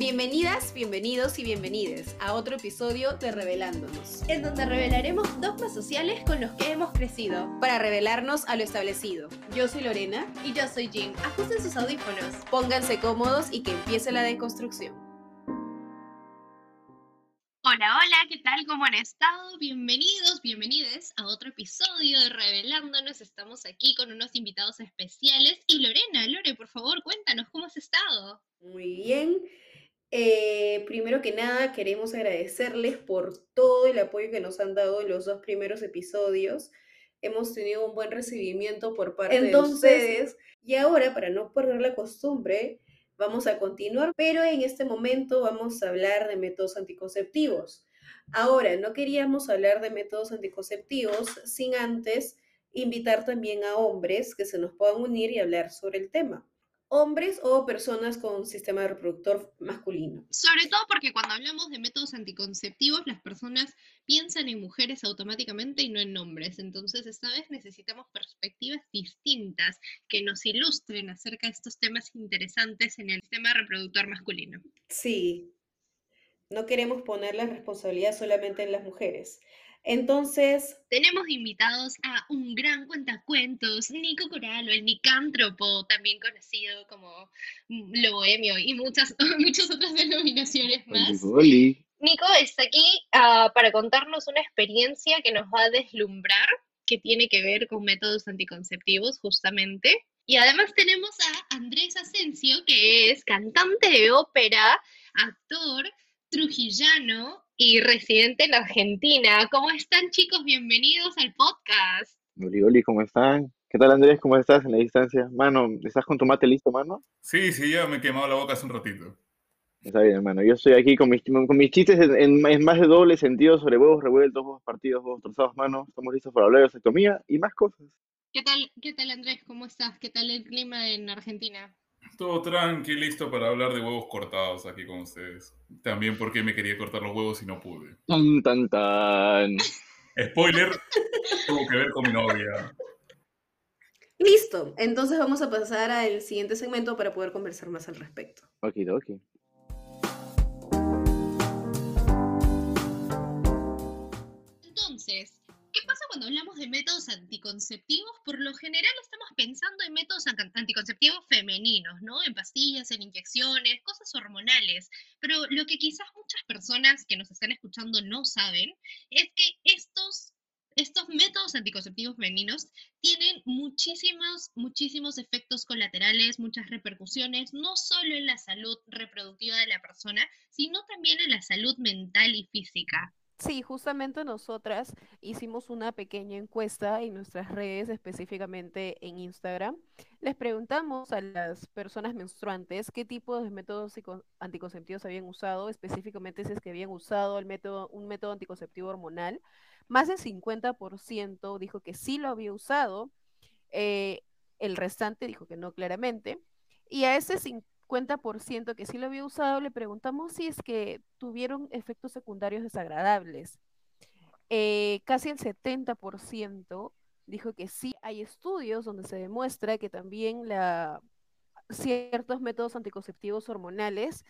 Bienvenidas, bienvenidos y bienvenides a otro episodio de Revelándonos, en donde revelaremos dogmas sociales con los que hemos crecido, para revelarnos a lo establecido. Yo soy Lorena. Y yo soy Jean. Ajusten sus audífonos, pónganse cómodos y que empiece la deconstrucción. Hola, hola, ¿qué tal? ¿Cómo han estado? Bienvenidos, bienvenides a otro episodio de Revelándonos. Estamos aquí con unos invitados especiales. Y Lorena, Lore, por favor, cuéntanos, ¿cómo has estado? Muy bien. Primero que nada, queremos agradecerles por todo el apoyo que nos han dado en los dos primeros episodios. Hemos tenido un buen recibimiento por parte de ustedes. Y ahora, para no perder la costumbre, vamos a continuar, pero en este momento vamos a hablar de métodos anticonceptivos. Ahora, no queríamos hablar de métodos anticonceptivos sin antes invitar también a hombres que se nos puedan unir y hablar sobre el tema. Hombres o personas con sistema reproductor masculino. Sobre todo porque cuando hablamos de métodos anticonceptivos, las personas piensan en mujeres automáticamente y no en hombres. Entonces, esta vez necesitamos perspectivas distintas que nos ilustren acerca de estos temas interesantes en el sistema reproductor masculino. Sí, no queremos poner la responsabilidad solamente en las mujeres. Entonces, tenemos invitados a un gran cuentacuentos, Nico Coralo, el nicántropo, también conocido como Loboemio y muchas otras denominaciones más. Oli. Nico está aquí para contarnos una experiencia que nos va a deslumbrar, que tiene que ver con métodos anticonceptivos justamente. Y además tenemos a Andrés Asensio, que es cantante de ópera, actor trujillano y residente en Argentina. ¿Cómo están, chicos? Bienvenidos al podcast. Oli, ¿cómo están? ¿Qué tal, Andrés? ¿Cómo estás en la distancia? Mano, ¿estás con tu mate listo, mano? Sí, ya me he quemado la boca hace un ratito. Está bien, hermano. Yo estoy aquí con mis chistes en más de doble sentido sobre huevos revueltos, huevos partidos, huevos trozados, mano. Estamos listos para hablar de vasectomía y más cosas. ¿Qué tal, Andrés? ¿Cómo estás? ¿Qué tal el clima en Argentina? Todo tranqui, listo para hablar de huevos cortados aquí con ustedes. También porque me quería cortar los huevos y no pude. Tan, tan, tan. Spoiler, tuvo que ver con mi novia. Listo, entonces vamos a pasar al siguiente segmento para poder conversar más al respecto. Okidoki. Entonces, ¿qué pasa cuando hablamos de métodos anticonceptivos? Por lo general estamos pensando en métodos anticonceptivos femeninos, ¿no? En pastillas, en inyecciones, cosas hormonales. Pero lo que quizás muchas personas que nos están escuchando no saben es que estos métodos anticonceptivos femeninos tienen muchísimos efectos colaterales, muchas repercusiones, no solo en la salud reproductiva de la persona, sino también en la salud mental y física. Sí, justamente nosotras hicimos una pequeña encuesta en nuestras redes, específicamente en Instagram. Les preguntamos a las personas menstruantes qué tipo de métodos anticonceptivos habían usado, específicamente si es que habían usado un método anticonceptivo hormonal. Más del 50% dijo que sí lo había usado, el restante dijo que no claramente, y a ese 50% que sí lo había usado, le preguntamos si es que tuvieron efectos secundarios desagradables. Casi el 70% dijo que sí. Hay estudios donde se demuestra que también ciertos métodos anticonceptivos hormonales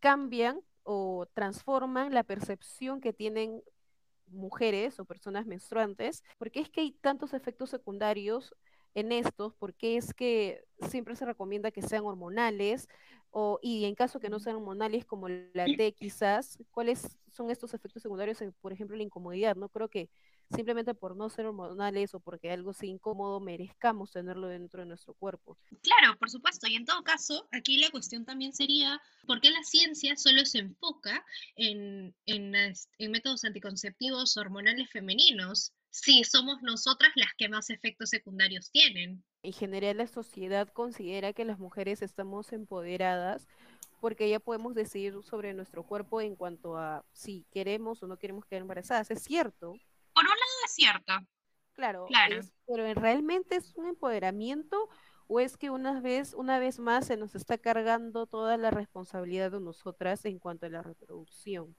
cambian o transforman la percepción que tienen mujeres o personas menstruantes. ¿Por qué es que hay tantos efectos secundarios en estos? ¿Por qué es que siempre se recomienda que sean hormonales? Y en caso que no sean hormonales, como la T quizás, ¿cuáles son estos efectos secundarios? Por ejemplo, la incomodidad. No creo que simplemente por no ser hormonales o porque algo sea incómodo merezcamos tenerlo dentro de nuestro cuerpo. Claro, por supuesto. Y en todo caso, aquí la cuestión también sería ¿por qué la ciencia solo se enfoca en métodos anticonceptivos hormonales femeninos? Sí, somos nosotras las que más efectos secundarios tienen. En general, la sociedad considera que las mujeres estamos empoderadas porque ya podemos decidir sobre nuestro cuerpo en cuanto a si queremos o no queremos quedar embarazadas. ¿Es cierto? Por un lado es cierto. Claro. Pero ¿realmente es un empoderamiento o es que una vez más se nos está cargando toda la responsabilidad de nosotras en cuanto a la reproducción?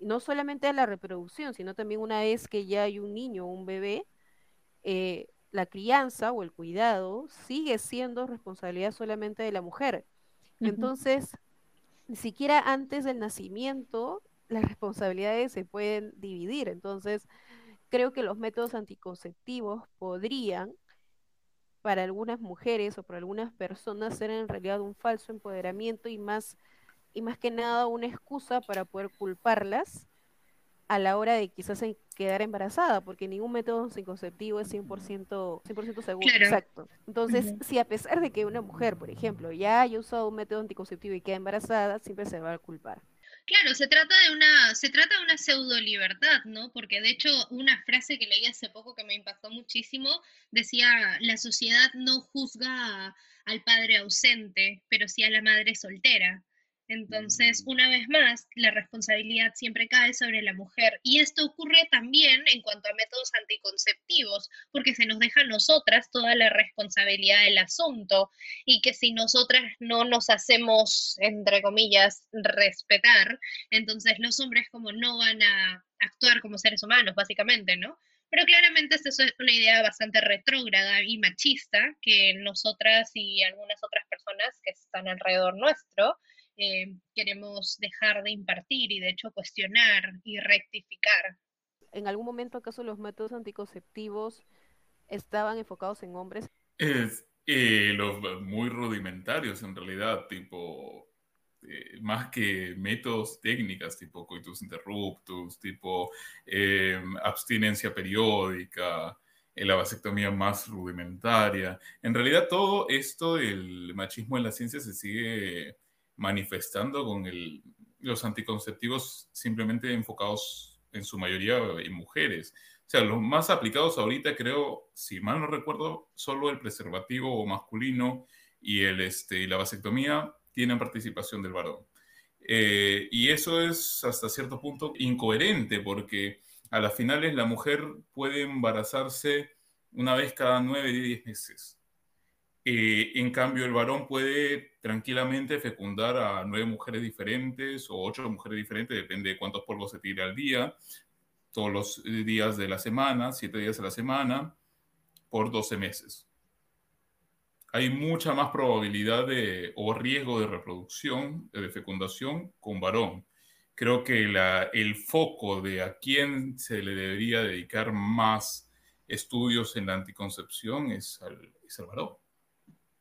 No solamente a la reproducción, sino también una vez que ya hay un niño o un bebé, la crianza o el cuidado sigue siendo responsabilidad solamente de la mujer. Uh-huh. Entonces, ni siquiera antes del nacimiento, las responsabilidades se pueden dividir. Entonces, creo que los métodos anticonceptivos podrían, para algunas mujeres o para algunas personas, ser en realidad un falso empoderamiento y más que nada una excusa para poder culparlas a la hora de quizás quedar embarazada, porque ningún método anticonceptivo es 100% seguro. Claro. Exacto. Entonces, si a pesar de que una mujer, por ejemplo, ya haya usado un método anticonceptivo y queda embarazada, siempre se va a culpar. Claro, se trata de una pseudo libertad, ¿no? Porque de hecho una frase que leí hace poco que me impactó muchísimo decía: la sociedad no juzga al padre ausente, pero sí a la madre soltera. Entonces, una vez más, la responsabilidad siempre cae sobre la mujer. Y esto ocurre también en cuanto a métodos anticonceptivos, porque se nos deja a nosotras toda la responsabilidad del asunto. Y que si nosotras no nos hacemos, entre comillas, respetar, entonces los hombres como no van a actuar como seres humanos, básicamente, ¿no? Pero claramente esta es una idea bastante retrógrada y machista que nosotras y algunas otras personas que están alrededor nuestro queremos dejar de impartir y de hecho cuestionar y rectificar. ¿En algún momento acaso los métodos anticonceptivos estaban enfocados en hombres? Los muy rudimentarios en realidad, tipo más que métodos técnicas tipo coitus interruptus, tipo abstinencia periódica, la vasectomía más rudimentaria. En realidad todo esto, el machismo en la ciencia se sigue manifestando con los anticonceptivos simplemente enfocados en su mayoría en mujeres. O sea, los más aplicados ahorita creo, si mal no recuerdo, solo el preservativo masculino y la vasectomía tienen participación del varón. Y eso es hasta cierto punto incoherente porque a las finales la mujer puede embarazarse una vez cada 9 y 10 meses. En cambio, el varón puede tranquilamente fecundar a 9 mujeres diferentes o 8 mujeres diferentes, depende de cuántos polvos se tire al día, todos los días de la semana, 7 días a la semana, por 12 meses. Hay mucha más probabilidad o riesgo de reproducción, de fecundación con varón. Creo que el foco de a quién se le debería dedicar más estudios en la anticoncepción es al varón.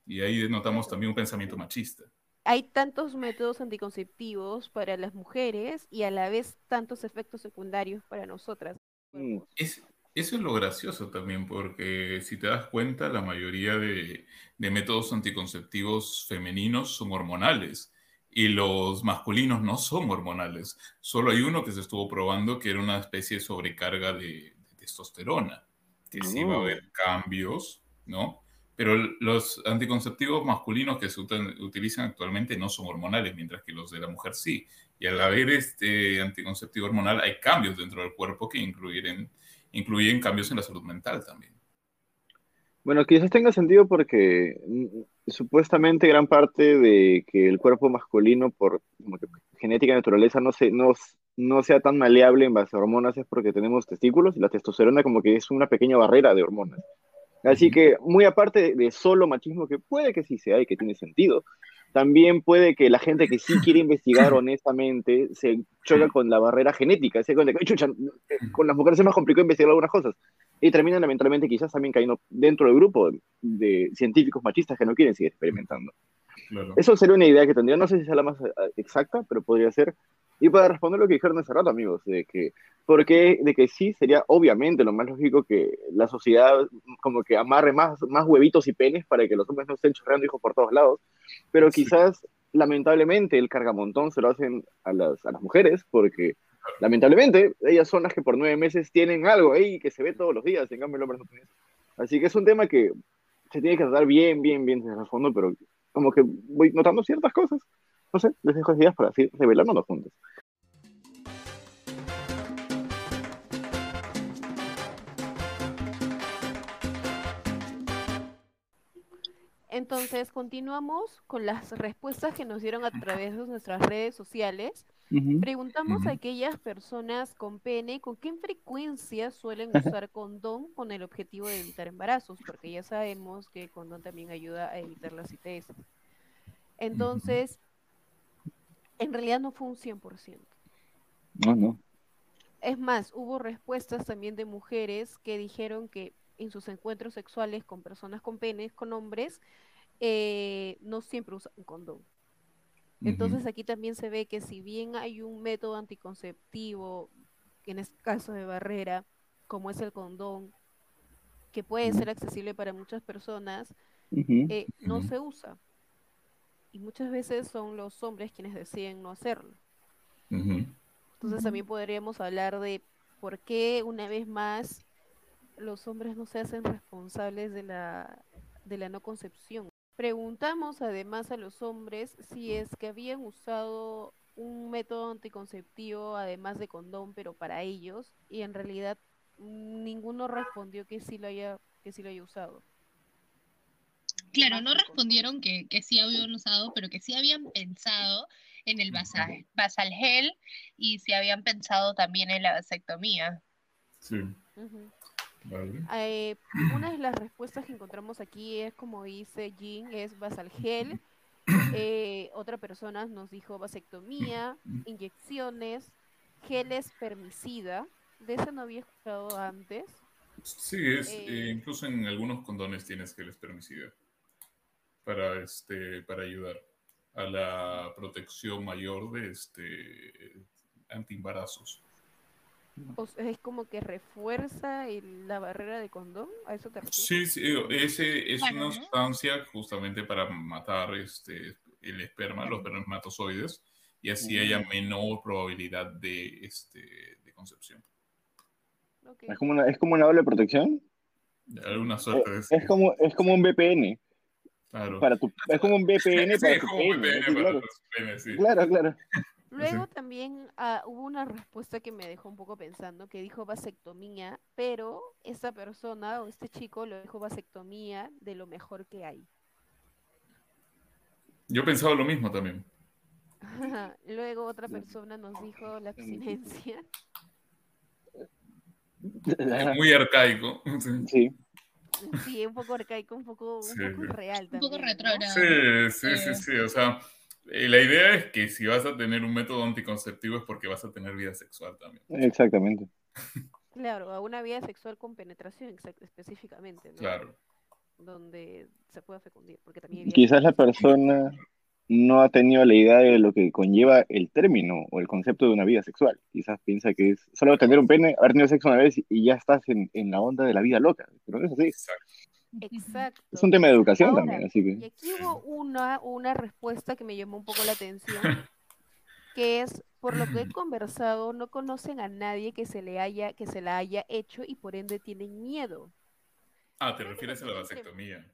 Y ahí notamos también un pensamiento machista. Hay tantos métodos anticonceptivos para las mujeres y a la vez tantos efectos secundarios para nosotras. Eso es lo gracioso también, porque si te das cuenta, la mayoría de métodos anticonceptivos femeninos son hormonales y los masculinos no son hormonales. Solo hay uno que se estuvo probando que era una especie de sobrecarga de testosterona, que sí iba a haber cambios, ¿no? Pero los anticonceptivos masculinos que se utilizan actualmente no son hormonales, mientras que los de la mujer sí. Y al haber este anticonceptivo hormonal, hay cambios dentro del cuerpo que incluyen cambios en la salud mental también. Bueno, quizás tenga sentido porque supuestamente gran parte de que el cuerpo masculino, por como que genética y naturaleza, no sea tan maleable en base a hormonas es porque tenemos testículos y la testosterona como que es una pequeña barrera de hormonas. Así que, muy aparte de solo machismo, que puede que sí sea y que tiene sentido, también puede que la gente que sí quiere investigar honestamente se choca con la barrera genética, se cuenta que chucha, con las mujeres es más complicado investigar algunas cosas, y terminan lamentablemente quizás también cayendo dentro del grupo de científicos machistas que no quieren seguir experimentando. Claro. Eso sería una idea que tendría, no sé si sea la más exacta, pero podría ser. Y para responder lo que dijeron hace rato, amigos, de que sí sería obviamente lo más lógico que la sociedad como que amarre más huevitos y penes para que los hombres no estén chorreando hijos por todos lados, pero quizás, lamentablemente, el cargamontón se lo hacen a las mujeres, porque lamentablemente ellas son las que por 9 meses tienen algo ahí que se ve todos los días, en cambio el hombre no tiene eso. Así que es un tema que se tiene que tratar bien desde el fondo, pero como que voy notando ciertas cosas. No sé, les dejo ideas para así revelándonos juntos. Entonces, continuamos con las respuestas que nos dieron a través de nuestras redes sociales. Preguntamos a aquellas personas con pene con qué frecuencia suelen usar condón con el objetivo de evitar embarazos, porque ya sabemos que el condón también ayuda a evitar las ITS. Entonces, en realidad no fue un 100%. No, no. Es más, hubo respuestas también de mujeres que dijeron que en sus encuentros sexuales con personas con penes, con hombres, no siempre usan condón. Entonces aquí también se ve que si bien hay un método anticonceptivo, en este caso de barrera, como es el condón, que puede ser accesible para muchas personas, no se usa. Y muchas veces son los hombres quienes deciden no hacerlo. Entonces también podríamos hablar de por qué, una vez más, los hombres no se hacen responsables de la no concepción. Preguntamos además a los hombres si es que habían usado un método anticonceptivo además de condón, pero para ellos, y en realidad ninguno respondió que sí lo haya usado. Claro, no respondieron que sí habían usado, pero que sí habían pensado en el basal gel y sí habían pensado también en la vasectomía. Sí. Vale. Una de las respuestas que encontramos aquí es, como dice Jean, es basal gel. Otra persona nos dijo vasectomía, inyecciones, gel espermicida. De ese no había escuchado antes. Sí, es, incluso en algunos condones tienes gel espermicida. Para ayudar a la protección mayor de antiembarazos. O sea, es como que refuerza la barrera de condón, ¿a eso te refieres? Sí, sí, es una sustancia justamente para matar el esperma, los espermatozoides, y así haya menor probabilidad de concepción. Okay. ¿Es como una doble protección? De alguna suerte. Es como un VPN. Claro. Es como un VPN para tu pene. Claro, claro. Luego también hubo una respuesta que me dejó un poco pensando, que dijo vasectomía, pero esta persona o este chico lo dijo vasectomía de lo mejor que hay. Yo pensaba lo mismo también. Luego otra persona nos dijo la abstinencia. Es muy arcaico. Sí. Sí, un poco arcaico, un poco real también. Un poco retrógrado. Sí. O sea, la idea es que si vas a tener un método anticonceptivo es porque vas a tener vida sexual también. Exactamente. Claro, a una vida sexual con penetración específicamente, ¿no? Claro. Donde se pueda fecundar. Porque también quizás la persona no ha tenido la idea de lo que conlleva el término o el concepto de una vida sexual. Quizás piensa que es solo tener un pene, haber tenido sexo una vez y ya estás en la onda de la vida loca. Pero no es así. Exacto. Es un tema de educación. Ahora, también, así que... Y aquí hubo una respuesta que me llamó un poco la atención, que es, por lo que he conversado, no conocen a nadie que se la haya hecho y por ende tienen miedo. Ah, te refieres a la vasectomía.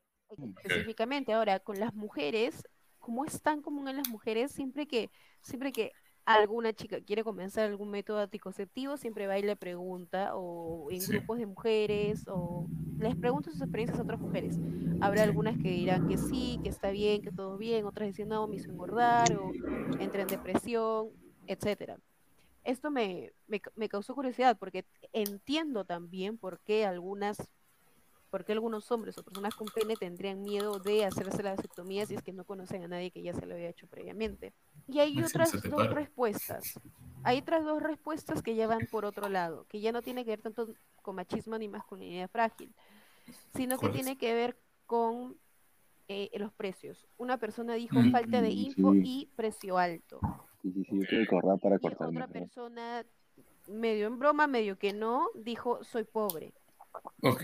Específicamente. Ahora, con las mujeres, como es tan común en las mujeres, siempre que alguna chica quiere comenzar algún método anticonceptivo, siempre va y le pregunta, o en grupos de mujeres, o les pregunta sus experiencias a otras mujeres. Habrá algunas que dirán que sí, que está bien, que todo bien, otras dicen, no, me hizo engordar, o entra en depresión, etcétera. Esto me causó curiosidad, porque entiendo también por qué algunos hombres o personas con pene tendrían miedo de hacerse la vasectomía si es que no conocen a nadie que ya se lo había hecho previamente. Y hay otras dos respuestas que ya van por otro lado, que ya no tiene que ver tanto con machismo ni masculinidad frágil, sino que tiene que ver con los precios. Una persona dijo falta de info y precio alto. Sí, yo quiero correr para cortarme. Y otra persona, medio en broma, medio que no, dijo soy pobre. Ok.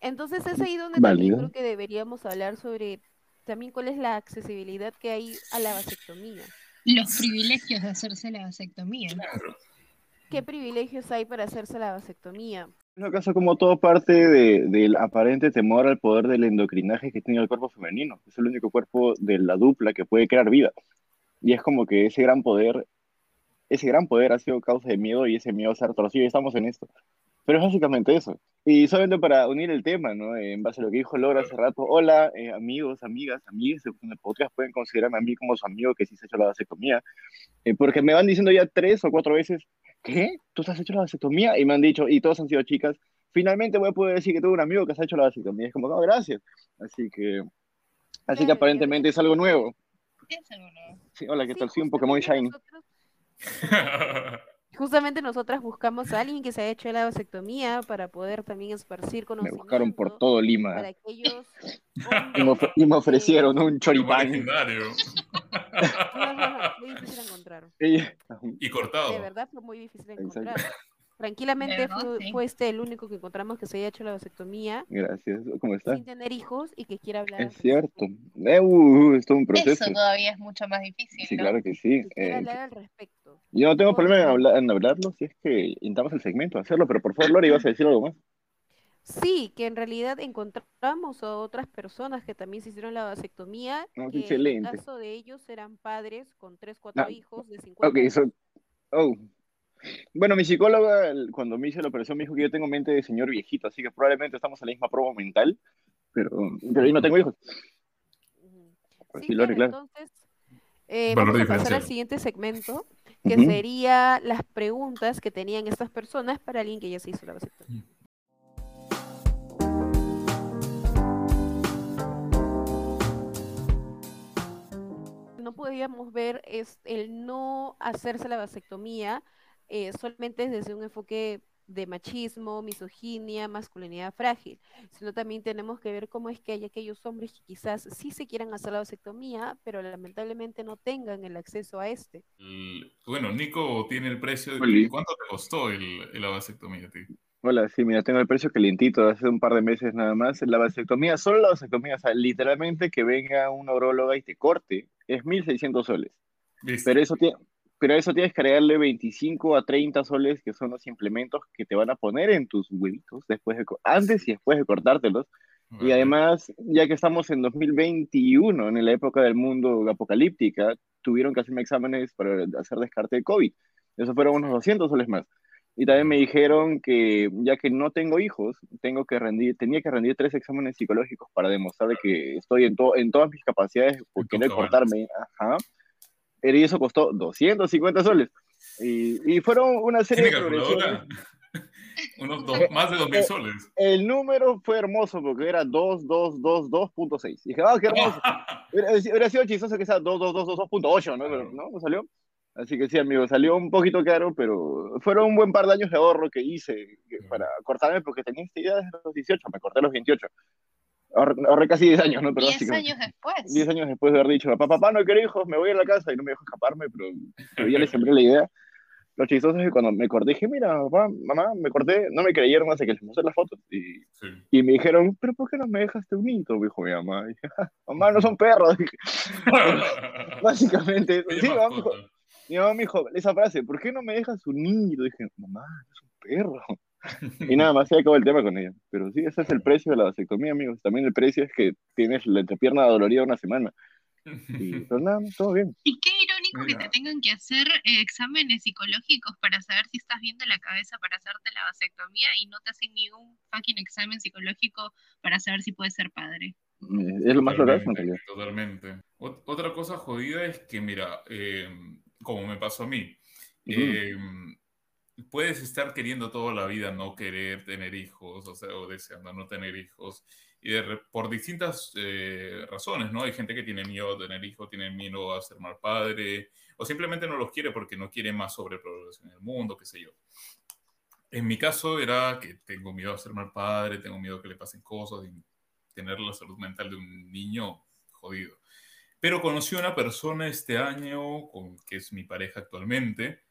Entonces es ahí donde también creo que deberíamos hablar sobre también cuál es la accesibilidad que hay a la vasectomía. Los privilegios de hacerse la vasectomía. Claro. ¿Qué privilegios hay para hacerse la vasectomía? En el caso, como todo parte del aparente temor al poder del endocrinaje que tiene el cuerpo femenino. Es el único cuerpo de la dupla que puede crear vida. Y es como que ese gran poder ha sido causa de miedo, y ese miedo se ha retorcido, y estamos en esto. Pero es básicamente eso. Y solamente para unir el tema, ¿no? En base a lo que dijo Laura hace rato, hola, amigos, amigas, amigues, en el podcast pueden considerarme a mí como su amigo que sí se ha hecho la vasectomía, porque me van diciendo ya 3 o 4 veces, ¿qué? ¿Tú te has hecho la vasectomía? Y me han dicho, y todos han sido chicas, finalmente voy a poder decir que tuve un amigo que se ha hecho la vasectomía. Es como, no, gracias. Así que aparentemente es algo nuevo. Sí, hola, ¿qué tal? Sí, un Pokémon Shiny. Justamente nosotras buscamos a alguien que se ha hecho la vasectomía para poder también esparcir conocimiento. Me buscaron por todo Lima. Para aquellos y me ofrecieron un choripán. Muy difícil encontrar. Y cortado. De verdad fue muy difícil encontrar. Exacto. Tranquilamente fue este el único que encontramos que se haya hecho la vasectomía. Gracias, ¿cómo estás? Sin tener hijos y que quiera hablar. Es cierto. Es todo un proceso. Eso todavía es mucho más difícil, sí, ¿no? Claro que sí. Hablar al respecto. Yo no tengo problema en hablarlo, si es que intentamos el segmento, hacerlo, pero por favor, Lore, ¿ibas a decir algo más? Sí, que en realidad encontramos a otras personas que también se hicieron la vasectomía. No, que excelente. En el caso de ellos eran padres con 3, 4 hijos de 50 años. Ok, Bueno, mi psicóloga cuando me hizo la operación me dijo que yo tengo mente de señor viejito, así que probablemente estamos en la misma prueba mental, pero ahí no tengo hijos. Sí, sí, Lore, claro. Entonces, vamos a pasar al siguiente segmento, que sería las preguntas que tenían estas personas para alguien que ya se hizo la vasectomía. No podíamos ver el no hacerse la vasectomía solamente desde un enfoque de machismo, misoginia, masculinidad frágil, sino también tenemos que ver cómo es que hay aquellos hombres que quizás sí se quieran hacer la vasectomía, pero lamentablemente no tengan el acceso a este. Bueno, Nico tiene el precio. ¿Cuánto te costó la vasectomía, tío? Hola, sí, mira, tengo el precio calientito, hace un par de meses nada más. La vasectomía, solo la vasectomía, o sea, literalmente que venga una uróloga y te corte, es 1.600 soles. ¿Viste? Pero eso tienes que agregarle 25 a 30 soles, que son los implementos que te van a poner en tus huevitos antes y después de cortártelos. Vale. Y además, ya que estamos en 2021, en la época del mundo apocalíptica, tuvieron que hacerme exámenes para hacer descarte de COVID. Eso fueron unos 200 soles más. Y también me dijeron que, ya que no tengo hijos, tenía que rendir 3 exámenes psicológicos para demostrar que estoy en todas mis capacidades por querer cortarme. Ajá. Y eso costó 250 soles. Y fueron una serie de progresiones. Más de 2.000 soles. El número fue hermoso porque era 2222.6. Dije, qué hermoso. Hubiera sido chistoso que sea 2222.8, ¿no? Pero no salió. Así que sí, amigo, salió un poquito caro, pero fueron un buen par de años de ahorro que hice para cortarme, porque tenía esta idea desde los 18, me corté a los 28. Ahorré casi 10 años, ¿no? Pero 10 años después. 10 años después de haber dicho, papá, no quiero hijos, me voy a la casa, y no me dejó escaparme, pero ya le sembré la idea. Lo chistoso es que cuando me corté, dije, mira, papá, mamá, me corté, no me creyeron hasta que les mostré las fotos. Y me dijeron, pero ¿por qué no me dejaste un hito? Me dijo mi mamá. Dije, mamá, no son perros. Básicamente, sí, mamá, mi mamá me dijo esa frase, ¿por qué no me dejas un hito? Dije, mamá, es un perro. Y nada más se acabó el tema con ella. Pero sí, ese es el precio de la vasectomía, amigos. También el precio es que tienes la entrepierna dolorida una semana. Y pues nada, todo bien. Y qué irónico que te tengan que hacer exámenes psicológicos para saber si estás bien de la cabeza para hacerte la vasectomía y no te hacen ningún fucking examen psicológico para saber si puedes ser padre. Es lo más logrado. Totalmente. Otra cosa jodida es que, mira, como me pasó a mí, puedes estar queriendo toda la vida no querer tener hijos, o sea, o deseando no tener hijos, y por distintas razones, ¿no? Hay gente que tiene miedo a tener hijos, tiene miedo a ser mal padre, o simplemente no los quiere porque no quiere más sobrepoblación en el mundo, qué sé yo. En mi caso era que tengo miedo a ser mal padre, tengo miedo a que le pasen cosas, y tener la salud mental de un niño jodido. Pero conocí a una persona este año, que es mi pareja actualmente,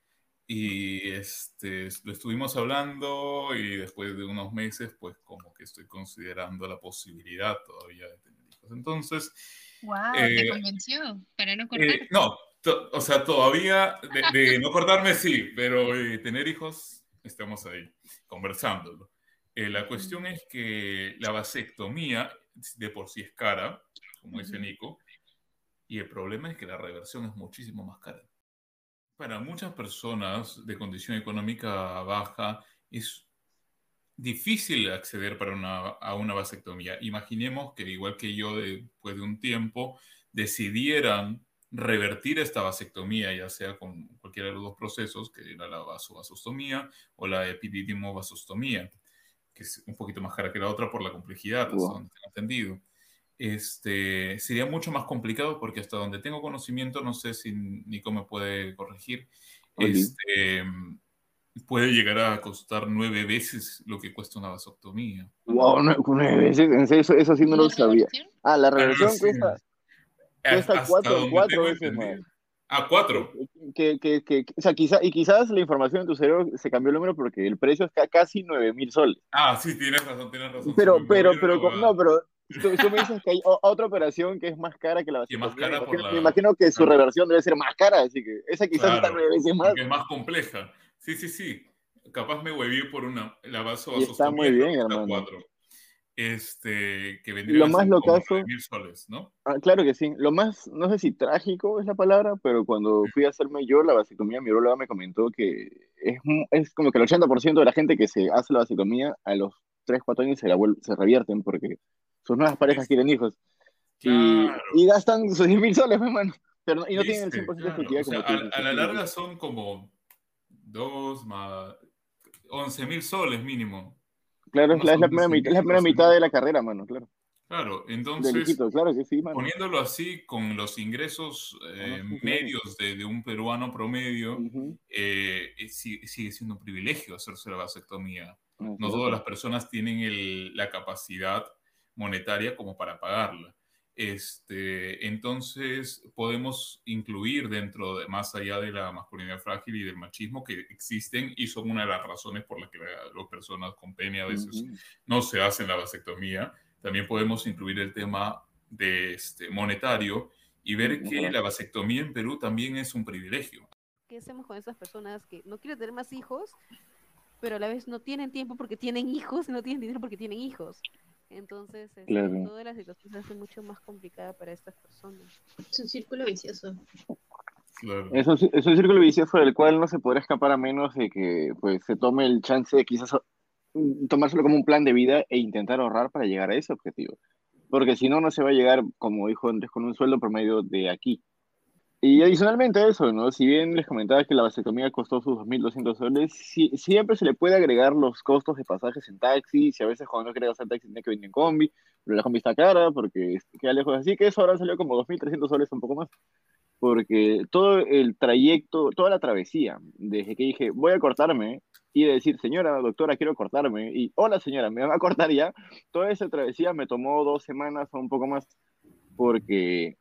y lo estuvimos hablando y después de unos meses, pues como que estoy considerando la posibilidad todavía de tener hijos. Entonces... ¡Wow! ¿Te convenció para no cortar? No, o sea, todavía de no cortarme sí, pero tener hijos estamos ahí conversándolo. La cuestión es que la vasectomía de por sí es cara, como dice Nico, y el problema es que la reversión es muchísimo más cara. Para muchas personas de condición económica baja es difícil acceder a una vasectomía. Imaginemos que igual que yo, después de un tiempo, decidieran revertir esta vasectomía, ya sea con cualquiera de los dos procesos, que era la vasovasostomía o la epididimovasostomía, que es un poquito más cara que la otra por la complejidad, hasta donde tengo entendido. sería mucho más complicado porque hasta donde tengo conocimiento, no sé si Nico me puede corregir, puede llegar a costar 9 veces lo que cuesta una vasectomía. Wow, 9 veces, eso sí no lo sabía. Ah, la reversión cuesta 4 veces más. Ah, 4. O sea, quizás la información en tu cerebro se cambió el número porque el precio está casi 9.000 soles. Ah, sí, tienes razón. Pero tú me dices que hay otra operación que es más cara que la vasectomía. Que más cara por la... Me imagino que su reversión debe ser más cara, así que esa quizás está 9 veces más. Que es más compleja. Sí. Capaz me hueví por la vasovasostomía. Está muy bien, hermano. 4. Que vendría a ser como 9.000 soles, ¿no? Ah, claro que sí. Lo más, no sé si trágico es la palabra, pero cuando fui a hacerme yo la vasectomía, mi urologa me comentó que es como que el 80% de la gente que se hace la vasectomía a los 3, 4 años se revierten porque sus nuevas parejas quieren hijos. Claro. Y gastan sus 10.000 soles, hermano. Pero no tienen el 100% de efectividad. Claro. A la larga son como 2 más 11.000 soles mínimo. Claro, no es la primera mitad de la carrera, mano, claro. Claro, entonces, delicito, claro que sí, mano. Poniéndolo así, con los ingresos medios de un peruano promedio, sigue siendo un privilegio hacerse la vasectomía. No todas las personas tienen la capacidad monetaria como para pagarla. Entonces, podemos incluir más allá de la masculinidad frágil y del machismo que existen y son una de las razones por las que las personas con pene a veces no se hacen la vasectomía. También podemos incluir el tema de monetario y ver que la vasectomía en Perú también es un privilegio. ¿Qué hacemos con esas personas que no quieren tener más hijos, pero a la vez no tienen tiempo porque tienen hijos y no tienen dinero porque tienen hijos? Entonces, claro, toda la situación se hace mucho más complicada para estas personas. Es un círculo vicioso. Claro. Es un círculo vicioso del cual no se podrá escapar a menos de que pues, se tome el chance de quizás tomárselo como un plan de vida e intentar ahorrar para llegar a ese objetivo. Porque si no, no se va a llegar, como dijo Andrés, con un sueldo promedio de aquí. Y adicionalmente a eso, ¿no? Si bien les comentaba que la vasectomía costó sus 2.200 soles, siempre se le puede agregar los costos de pasajes en taxi, si a veces cuando no quiere gastar taxi tiene que venir en combi, pero la combi está cara porque queda lejos, así que eso ahora salió como 2.300 soles, un poco más, porque todo el trayecto, toda la travesía, desde que dije, voy a cortarme, y de decir, señora, doctora, quiero cortarme, y hola señora, ¿me va a cortar ya? Toda esa travesía me tomó 2 semanas o un poco más, porque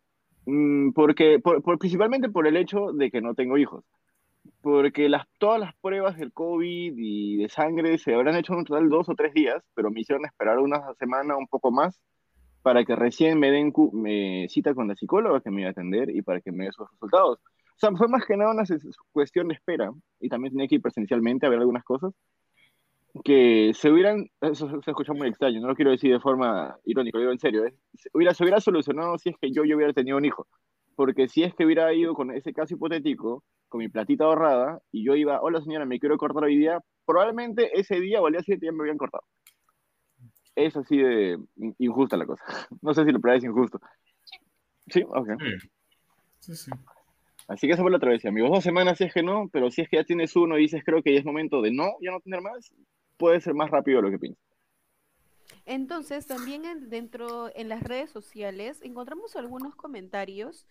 principalmente por el hecho de que no tengo hijos, porque todas las pruebas del COVID y de sangre se habrán hecho en un total 2 o 3 días, pero me hicieron esperar una semana, un poco más, para que recién me den cita con la psicóloga que me iba a atender y para que me dé sus resultados. O sea, fue más que nada una cuestión de espera, y también tenía que ir presencialmente a ver algunas cosas, que eso se escucha muy extraño, no lo quiero decir de forma irónica, lo digo en serio, se hubiera solucionado si es que yo hubiera tenido un hijo, porque si es que hubiera ido con ese caso hipotético, con mi platita ahorrada, y yo iba, hola señora, me quiero cortar hoy día, probablemente ese día o al día siguiente ya me habían cortado. Es así de injusta la cosa, no sé si lo parece injusto. ¿Sí? Ok. Sí. Así que esa fue la travesía, amigos, 2 semanas si es que no, pero si es que ya tienes uno y dices, creo que ya es momento de ya no tener más, puede ser más rápido de lo que piensas. Entonces, también en las redes sociales, encontramos algunos comentarios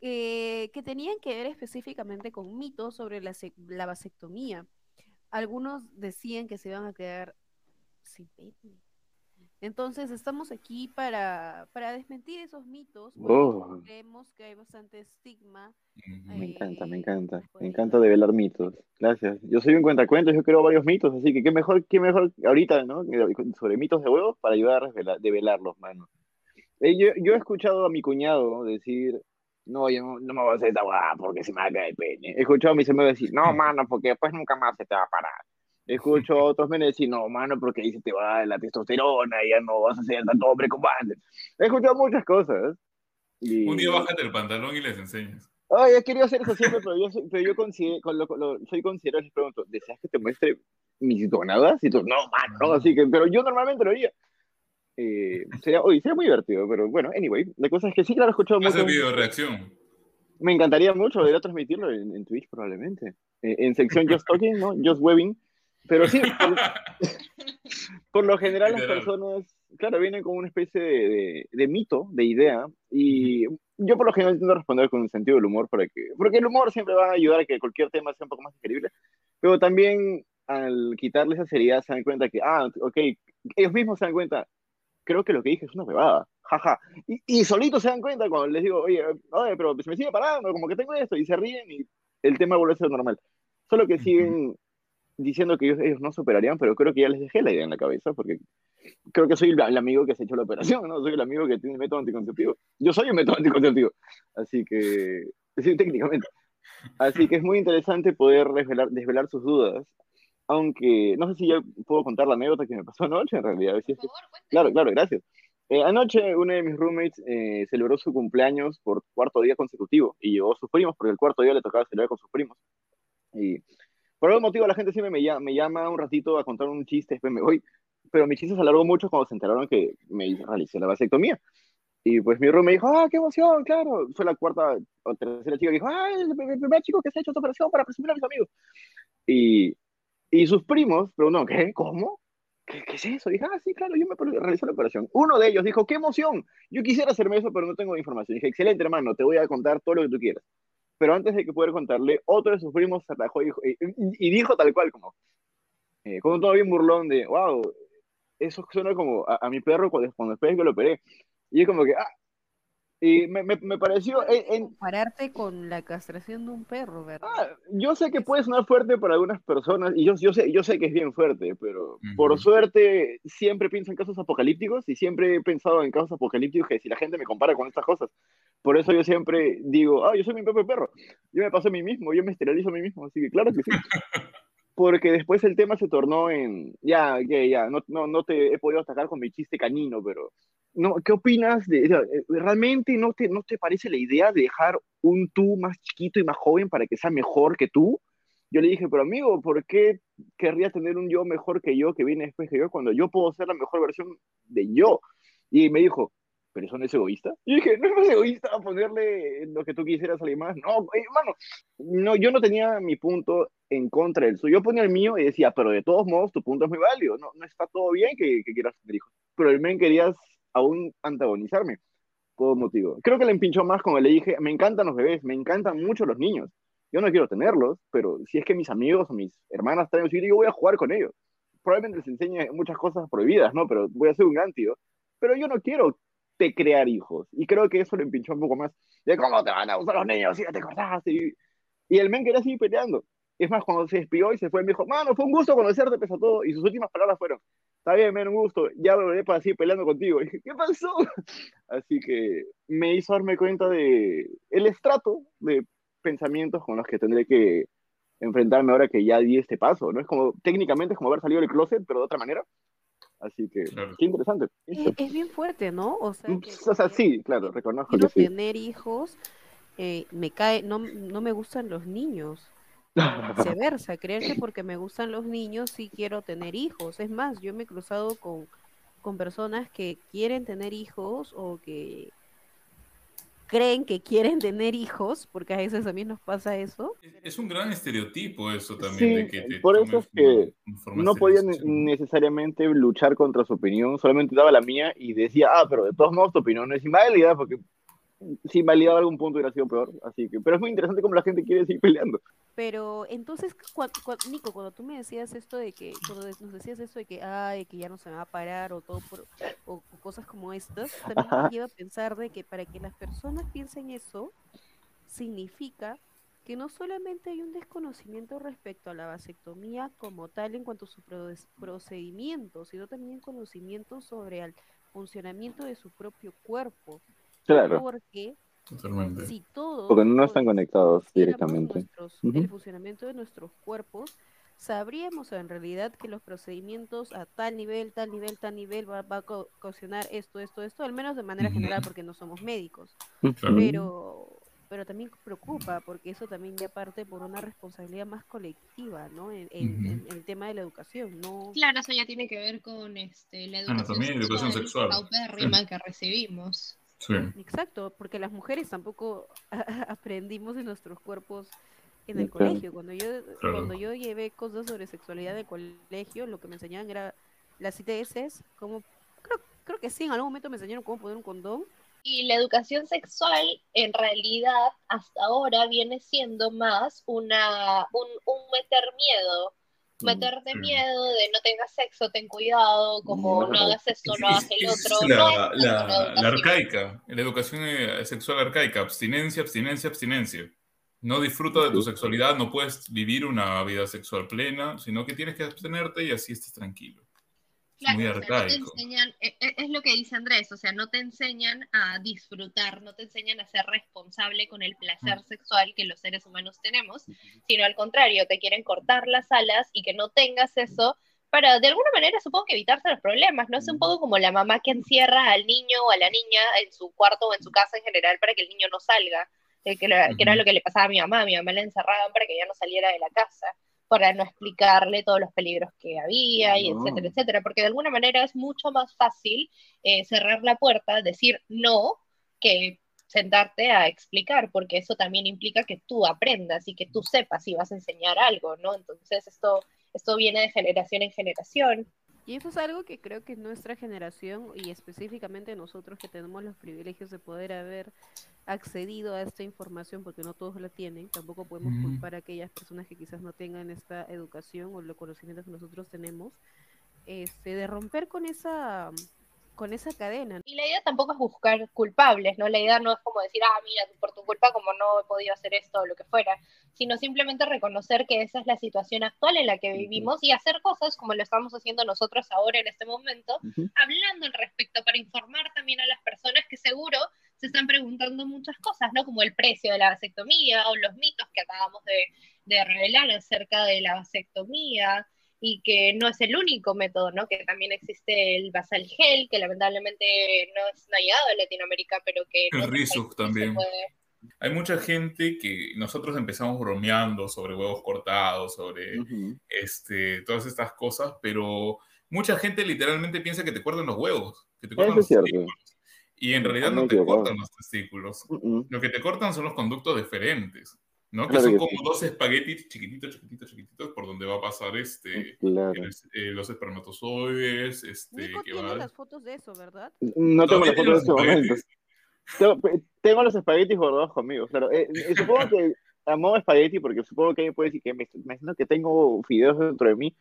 que tenían que ver específicamente con mitos sobre la vasectomía. Algunos decían que se iban a quedar sin pene. Entonces, estamos aquí para desmentir esos mitos, porque creemos que hay bastante estigma. Me encanta develar mitos. Gracias. Yo soy un cuentacuentos, yo creo varios mitos, así que qué mejor ahorita, ¿no? Sobre mitos de huevos para ayudar a develarlos, mano. Yo he escuchado a mi cuñado decir, no, yo no me voy a hacer esta guapa porque se me va a caer el pene. He escuchado a mi señor decir, no, mano, porque después nunca más se te va a parar. Escucho a otros menes decir, no, mano, porque ahí se te va la testosterona y ya no vas a ser tanto hombre como antes. He escuchado muchas cosas. Y... Un día bájate el pantalón y les enseñas. Ay, he querido hacer eso siempre, pero yo soy considerado, les pregunto, ¿deseas que te muestre mis donadas? Y tú, no, mano, no, así que, pero yo normalmente lo haría. Sería muy divertido, pero bueno, anyway, la cosa es que sí, claro, he escuchado mucho. ¿Hace video reacción? Me encantaría mucho, debería transmitirlo en Twitch probablemente. En sección Just Talking, ¿no? Just Webbing. Pero sí, por lo general las personas claro, viene con una especie de mito, de idea, y yo por lo general intento responder con el sentido del humor, porque el humor siempre va a ayudar a que cualquier tema sea un poco más digerible, pero también al quitarle esa seriedad se dan cuenta que, ok, ellos mismos se dan cuenta, creo que lo que dije es una bebada, jaja, y solitos se dan cuenta cuando les digo, oye, pero se me sigue parando, como que tengo esto, y se ríen, y el tema vuelve a ser normal. Solo que siguen diciendo que ellos no se operarían, pero creo que ya les dejé la idea en la cabeza, porque creo que soy el amigo que se ha hecho la operación, ¿no? Soy el amigo que tiene el método anticonceptivo. Yo soy el método anticonceptivo. Así que, sí, técnicamente. Así que es muy interesante poder desvelar sus dudas, aunque no sé si ya puedo contar la anécdota que me pasó anoche, en realidad. Por favor, cuéntame. Claro, gracias. Anoche uno de mis roommates celebró su cumpleaños por cuarto día consecutivo, y llevó a sus primos, porque el cuarto día le tocaba celebrar con sus primos. Y por algún motivo la gente siempre me llama un ratito a contar un chiste, después me voy. Pero mi chiste se alargó mucho cuando se enteraron que me realicé la vasectomía. Y pues mi hermano me dijo, qué emoción, claro. Fue la cuarta o tercera chica que dijo, el primer chico que se ha hecho esta operación para presumir a mis amigos. Y sus primos, pero no, ¿qué? ¿Cómo? ¿Qué es eso? Dije, sí, claro, yo me realicé la operación. Uno de ellos dijo, qué emoción, yo quisiera hacerme eso, pero no tengo información. Dije, excelente, hermano, te voy a contar todo lo que tú quieras. Pero antes de que poder contarle, otro de sus primos se atajó y dijo tal cual, como todavía un burlón de, wow, eso suena como a mi perro cuando después que lo operé. Y es como que, y me pareció... Compararte con la castración de un perro, ¿verdad? Yo sé que puede sonar fuerte para algunas personas, y yo sé que es bien fuerte, pero por suerte siempre pienso en casos apocalípticos, y siempre he pensado en casos apocalípticos que si la gente me compara con estas cosas. Por eso yo siempre digo, yo soy mi propio perro, yo me paso a mí mismo, yo me esterilizo a mí mismo, así que claro que sí. Porque después el tema se tornó en, no te he podido atacar con mi chiste canino, pero... No, ¿qué opinas? ¿Realmente no te parece la idea de dejar un tú más chiquito y más joven para que sea mejor que tú? Yo le dije, pero amigo, ¿por qué querrías tener un yo mejor que yo, que viene después que yo, cuando yo puedo ser la mejor versión de yo? Y me dijo, ¿pero eso no es egoísta? Y dije, ¿no es más egoísta ponerle lo que tú quisieras a alguien más? No, hermano, no, yo no tenía mi punto en contra del suyo. Yo ponía el mío y decía, pero de todos modos tu punto es muy válido, no está todo bien que quieras tener hijos. Pero el men querías aún antagonizarme, por motivo. Creo que le empinchó más cuando le dije, me encantan los bebés, me encantan mucho los niños. Yo no quiero tenerlos, pero si es que mis amigos o mis hermanas traen un sitio, yo voy a jugar con ellos. Probablemente les enseñe muchas cosas prohibidas, ¿no? Pero voy a ser un antio. Pero yo no quiero crear hijos. Y creo que eso le empinchó un poco más. De cómo te van a usar los niños, si ya te cortaste. Y el men quería seguir peleando. Es más, cuando se despidió y se fue, me dijo, mano, fue un gusto conocerte, pese a todo. Y sus últimas palabras fueron, está bien, men, un gusto, ya volveré para seguir peleando contigo. Y dije, ¿qué pasó? Así que me hizo darme cuenta del estrato de pensamientos con los que tendré que enfrentarme ahora que ya di este paso, ¿no? Es como, técnicamente es como haber salido del closet, pero de otra manera. Así que, claro. Qué interesante. Es bien fuerte, ¿no? O sea, sí, claro, reconozco que sí. Tener hijos, no me gustan los niños. Viceversa, creer que porque me gustan los niños sí quiero tener hijos. Es más, yo me he cruzado con personas que quieren tener hijos o que creen que quieren tener hijos, porque a veces también nos pasa eso. Es un gran estereotipo eso también. Sí, de que por eso es que no podía necesariamente luchar contra su opinión, solamente daba la mía y decía, pero de todos modos tu opinión no es inválida, porque si invalidaba algún punto hubiera sido peor. Así que, pero es muy interesante cómo la gente quiere seguir peleando. Pero entonces, Nico, cuando tú me decías esto de que, cuando nos decías esto de que, que ya no se me va a parar o todo o cosas como estas, también me lleva a pensar de que para que las personas piensen eso, significa que no solamente hay un desconocimiento respecto a la vasectomía como tal en cuanto a su procedimiento, sino también conocimiento sobre el funcionamiento de su propio cuerpo. Claro. Porque si todos, porque no están conectados directamente el funcionamiento de nuestros cuerpos, sabríamos en realidad que los procedimientos a tal nivel va a ocasionar esto, al menos de manera general, porque no somos médicos. Pero también preocupa, porque eso también ya parte por una responsabilidad más colectiva, ¿no? En el tema de la educación, ¿no? Claro, eso ya tiene que ver con la educación sexual paupérrima que recibimos. Sí. Exacto, porque las mujeres tampoco aprendimos de nuestros cuerpos en el colegio. Cuando yo llevé cosas sobre sexualidad del colegio, lo que me enseñaban era las ITS, como creo creo que sí, en algún momento me enseñaron cómo poner un condón. Y la educación sexual, en realidad, hasta ahora viene siendo más un meter miedo. Meterte miedo de no tengas sexo, ten cuidado, como no hagas esto, no hagas el otro. La arcaica, la educación sexual arcaica, abstinencia, abstinencia, abstinencia. No disfruta de tu sexualidad, no puedes vivir una vida sexual plena, sino que tienes que abstenerte y así estás tranquilo. Claro, muy arcaico. O sea, no te enseñan, es lo que dice Andrés, o sea, no te enseñan a disfrutar, no te enseñan a ser responsable con el placer sexual que los seres humanos tenemos, sino al contrario, te quieren cortar las alas y que no tengas eso para, de alguna manera, supongo que evitarse los problemas, ¿no? Es un poco como la mamá que encierra al niño o a la niña en su cuarto o en su casa en general para que el niño no salga, que era lo que le pasaba a mi mamá la encerraban para que ya no saliera de la casa, para no explicarle todos los peligros que había, y etcétera, etcétera, porque de alguna manera es mucho más fácil cerrar la puerta, decir no, que sentarte a explicar, porque eso también implica que tú aprendas y que tú sepas y vas a enseñar algo, ¿no? Entonces esto viene de generación en generación. Y eso es algo que creo que nuestra generación, y específicamente nosotros que tenemos los privilegios de poder haber accedido a esta información, porque no todos la tienen, tampoco podemos culpar a aquellas personas que quizás no tengan esta educación o los conocimientos que nosotros tenemos, de romper con esa cadena. Y la idea tampoco es buscar culpables, ¿no? La idea no es como decir, mira, por tu culpa como no he podido hacer esto o lo que fuera, sino simplemente reconocer que esa es la situación actual en la que vivimos y hacer cosas como lo estamos haciendo nosotros ahora en este momento, hablando al respecto para informar también a las personas que seguro se están preguntando muchas cosas, ¿no? Como el precio de la vasectomía o los mitos que acabamos de revelar acerca de la vasectomía, y que no es el único método, ¿no? Que también existe el basal gel, que lamentablemente no ha llegado a Latinoamérica, pero que... El rizo también. Hay mucha gente que nosotros empezamos bromeando sobre huevos cortados, sobre todas estas cosas, pero mucha gente literalmente piensa que te cortan los huevos, que te cortan los testículos. Y en realidad no te cortan los testículos. Lo que te cortan son los conductos deferentes, ¿no? Claro, que son como dos espaguetis chiquititos, chiquititos, chiquititos, por donde va a pasar los espermatozoides. Nico que tiene las fotos de eso, ¿verdad? No tengo las fotos de ese momento. Tengo los espaguetis gordos conmigo, claro. Supongo que amo espagueti porque supongo que alguien puede decir que me imagino que tengo fideos dentro de mí.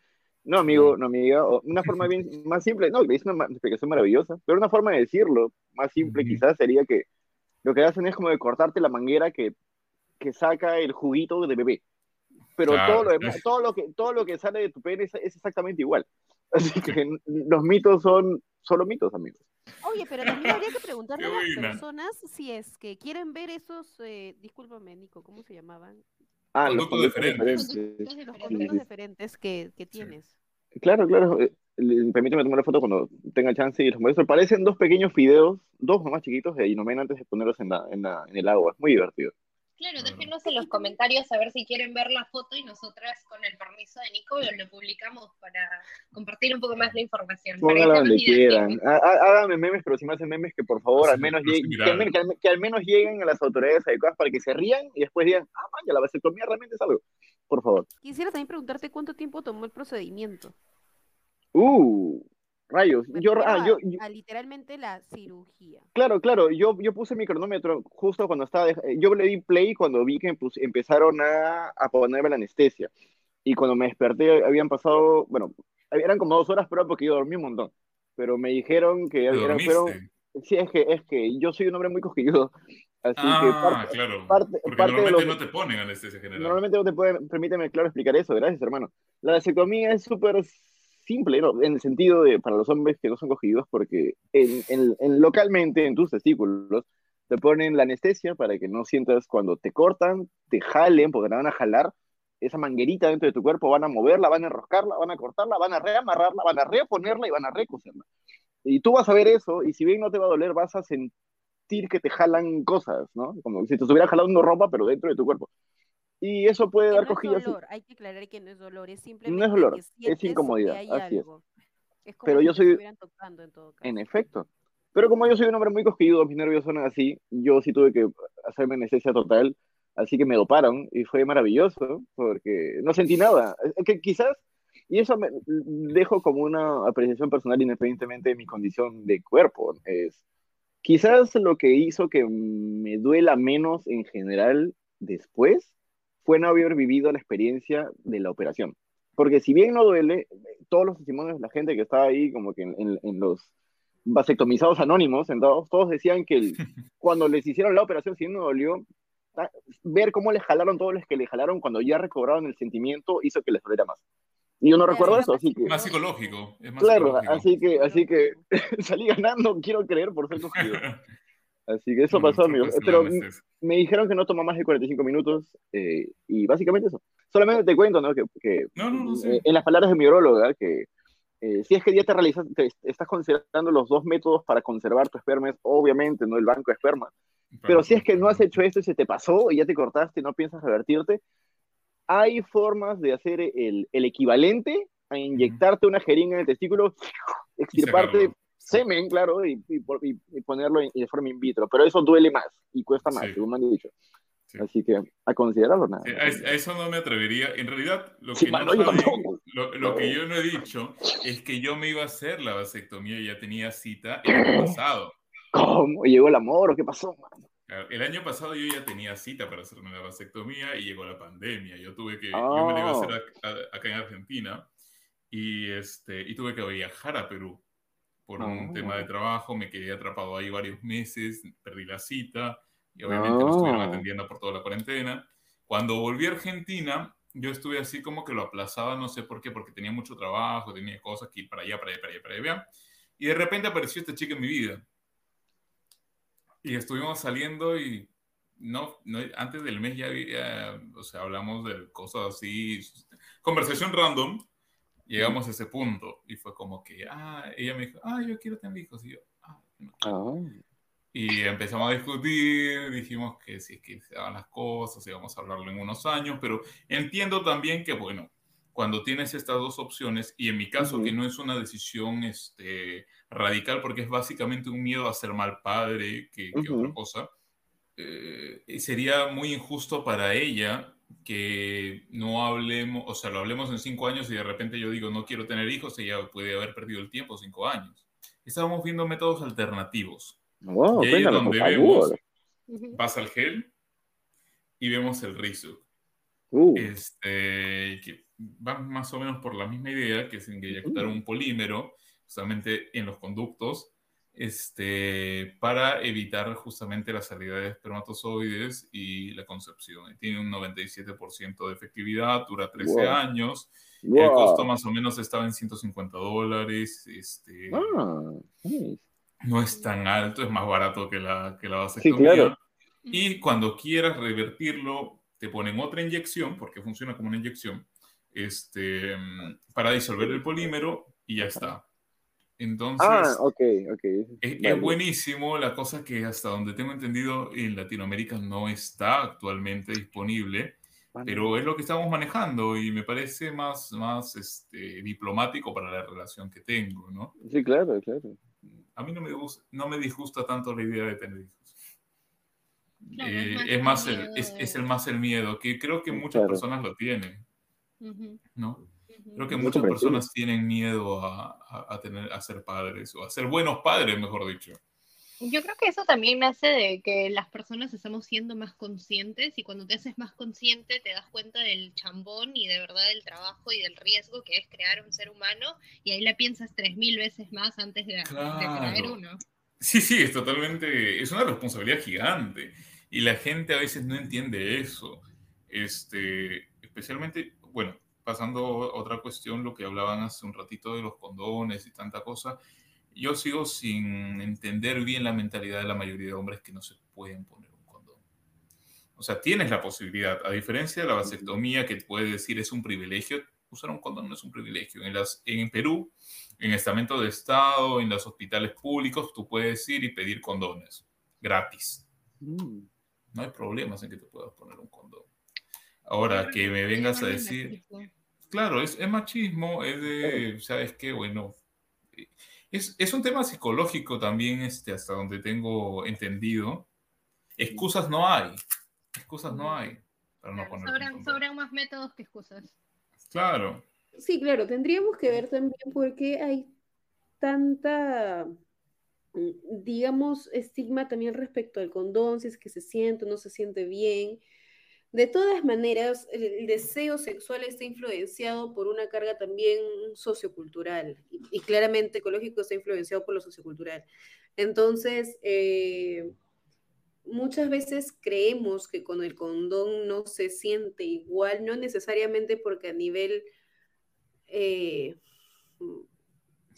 No, amigo, no, amiga. Una forma bien más simple, no, le hice una explicación maravillosa, pero una forma de decirlo más simple quizás sería que lo que hacen es como de cortarte la manguera que saca el juguito de bebé, pero todo lo que sale de tu pene es exactamente igual, así que los mitos son solo mitos, amigos. Oye, pero también habría que preguntarle a las personas si es que quieren ver esos, discúlpame Nico, ¿cómo se llamaban? Los diferentes. Los conductos diferentes que tienes. Claro, claro, permíteme tomar la foto cuando tenga chance y los muestro. Parecen dos pequeños fideos, dos nomás chiquitos de Inomena antes de ponerlos en el agua, es muy divertido. Claro, déjenos en los comentarios a ver si quieren ver la foto y nosotras, con el permiso de Nico, lo publicamos para compartir un poco más la información. Pónganlo donde quieran. Háganme memes, pero si me hacen memes que por favor al menos lleguen a las autoridades adecuadas para que se rían y después digan, ya la vasectomía realmente es algo. Por favor. Quisiera también preguntarte cuánto tiempo tomó el procedimiento. Rayos, yo literalmente la cirugía. Claro, yo puse mi cronómetro justo cuando estaba, yo le di play cuando vi que empezaron a ponerme la anestesia, y cuando me desperté habían pasado, bueno, eran como 2 horas, pero porque yo dormí un montón, pero me dijeron que sí, es que yo soy un hombre muy cosquilludo, así que parte normalmente no te ponen anestesia general. Normalmente no te pueden, permíteme explicar eso, gracias hermano. La vasectomía es súper simple, ¿no? En el sentido de, para los hombres que no son cogidos, porque localmente en tus testículos te ponen la anestesia para que no sientas cuando te cortan, te jalen, porque la van a jalar, esa manguerita dentro de tu cuerpo, van a moverla, van a enroscarla, van a cortarla, van a reamarrarla, van a reponerla y van a recoserla. Y tú vas a ver eso, y si bien no te va a doler, vas a sentir que te jalan cosas, ¿no? Como si te estuviera jalando una ropa, pero dentro de tu cuerpo. Y eso puede dar cosquillas. No es dolor, hay que aclarar que no es dolor, es simplemente. No es dolor, es incomodidad, así algo. Es como pero si yo soy... estuvieran tocando en todo caso. En efecto. Pero como yo soy un hombre muy cosquilludo, mis nervios son así, yo sí tuve que hacerme anestesia total, así que me doparon y fue maravilloso porque no sentí nada. Es que quizás Y eso me dejo como una apreciación personal independientemente de mi condición de cuerpo. Es, quizás lo que hizo que me duela menos en general después fue no haber vivido la experiencia de la operación. Porque si bien no duele, todos los testimonios de la gente que estaba ahí, como que en los vasectomizados anónimos, todos decían que cuando les hicieron la operación, si no dolió, ver cómo les jalaron todos los que le jalaron cuando ya recobraron el sentimiento hizo que les doliera más. Y yo no recuerdo eso, así que... Más psicológico. Es más claro, psicológico. Así que salí ganando, quiero creer, por ser cogido. Así que eso pasó, amigos. Pero me dijeron que no toma más de 45 minutos y básicamente eso. Solamente te cuento, ¿no? Que sí. En las palabras de mi uróloga, que si es que ya te estás considerando los dos métodos para conservar tu esperma, es obviamente, ¿no? El banco de esperma. Pero si es que no has hecho esto y se te pasó y ya te cortaste y no piensas revertirte, hay formas de hacer el equivalente a inyectarte una jeringa en el testículo, extirparte semen, claro, y ponerlo de forma in vitro. Pero eso duele más y cuesta más, según me han dicho. Sí. Así que a considerarlo nada. A eso no me atrevería. En realidad, lo que yo no he dicho es que yo me iba a hacer la vasectomía y ya tenía cita el año pasado. ¿Cómo? ¿Llegó el amor o qué pasó, mano? El año pasado yo ya tenía cita para hacerme la vasectomía y llegó la pandemia. Yo me la iba a hacer acá en Argentina y tuve que viajar a Perú por un tema de trabajo. Me quedé atrapado ahí varios meses, perdí la cita y obviamente me estuvieron atendiendo por toda la cuarentena. Cuando volví a Argentina, yo estuve así como que lo aplazaba, no sé por qué, porque tenía mucho trabajo, tenía cosas que ir para allá. Y de repente apareció esta chica en mi vida. Y estuvimos saliendo y no antes del mes ya había, o sea, hablamos de cosas así, conversación random, llegamos a ese punto y fue como que, ella me dijo, yo quiero tener hijos, y yo, no. Y empezamos a discutir, dijimos que si es que se daban las cosas, íbamos a hablarlo en unos años, pero entiendo también que, bueno, cuando tienes estas dos opciones, y en mi caso que no es una decisión radical, porque es básicamente un miedo a ser mal padre que otra cosa, sería muy injusto para ella que no hablemos, o sea, lo hablemos en 5 años y de repente yo digo, no quiero tener hijos, ella puede haber perdido el tiempo 5 años. Estábamos viendo métodos alternativos. Wow, y ahí es donde vemos basal gel y vemos el rizo. Que van más o menos por la misma idea, que es inyectar un polímero justamente en los conductos para evitar justamente la salida de espermatozoides y la concepción. Tiene un 97% de efectividad, dura 13 años. Wow. El costo más o menos estaba en $150. No es tan alto, es más barato que la vasectomía. Sí, claro. Y cuando quieras revertirlo, te ponen otra inyección, porque funciona como una inyección, para disolver el polímero y ya está. Entonces, okay. Es buenísimo. La cosa que hasta donde tengo entendido en Latinoamérica no está actualmente disponible, pero es lo que estamos manejando y me parece más diplomático para la relación que tengo, ¿no? Sí, claro. A mí no me disgusta tanto la idea de tener hijos. Claro, es más el miedo, que creo que muchas personas lo tienen, ¿no? Creo que muchas personas tienen miedo a ser padres, o a ser buenos padres, mejor dicho. Yo creo que eso también nace de que las personas estamos siendo más conscientes, y cuando te haces más consciente te das cuenta del chambón y de verdad del trabajo y del riesgo que es crear un ser humano, y ahí la piensas 3,000 veces más antes de crear uno. Sí, es totalmente... Es una responsabilidad gigante. Y la gente a veces no entiende eso. Especialmente, bueno, pasando a otra cuestión, lo que hablaban hace un ratito de los condones y tanta cosa, yo sigo sin entender bien la mentalidad de la mayoría de hombres que no se pueden poner un condón. O sea, tienes la posibilidad, a diferencia de la vasectomía, que puedes decir es un privilegio, usar un condón no es un privilegio. En Perú, en estamentos de Estado, en los hospitales públicos, tú puedes ir y pedir condones gratis. No hay problemas en que te puedas poner un condón. Ahora, que me vengas a decir... Claro, es machismo, es de... ¿Sabes qué? Bueno, es un tema psicológico también, hasta donde tengo entendido. Excusas no hay para no poner un condón. Sobran más métodos que excusas. Claro. Sí, claro, tendríamos que ver también por qué hay tanta, digamos, estigma también respecto al condón, si es que se siente o no se siente bien. De todas maneras, el deseo sexual está influenciado por una carga también sociocultural y claramente ecológico está influenciado por lo sociocultural. Entonces, muchas veces creemos que con el condón no se siente igual, no necesariamente porque a nivel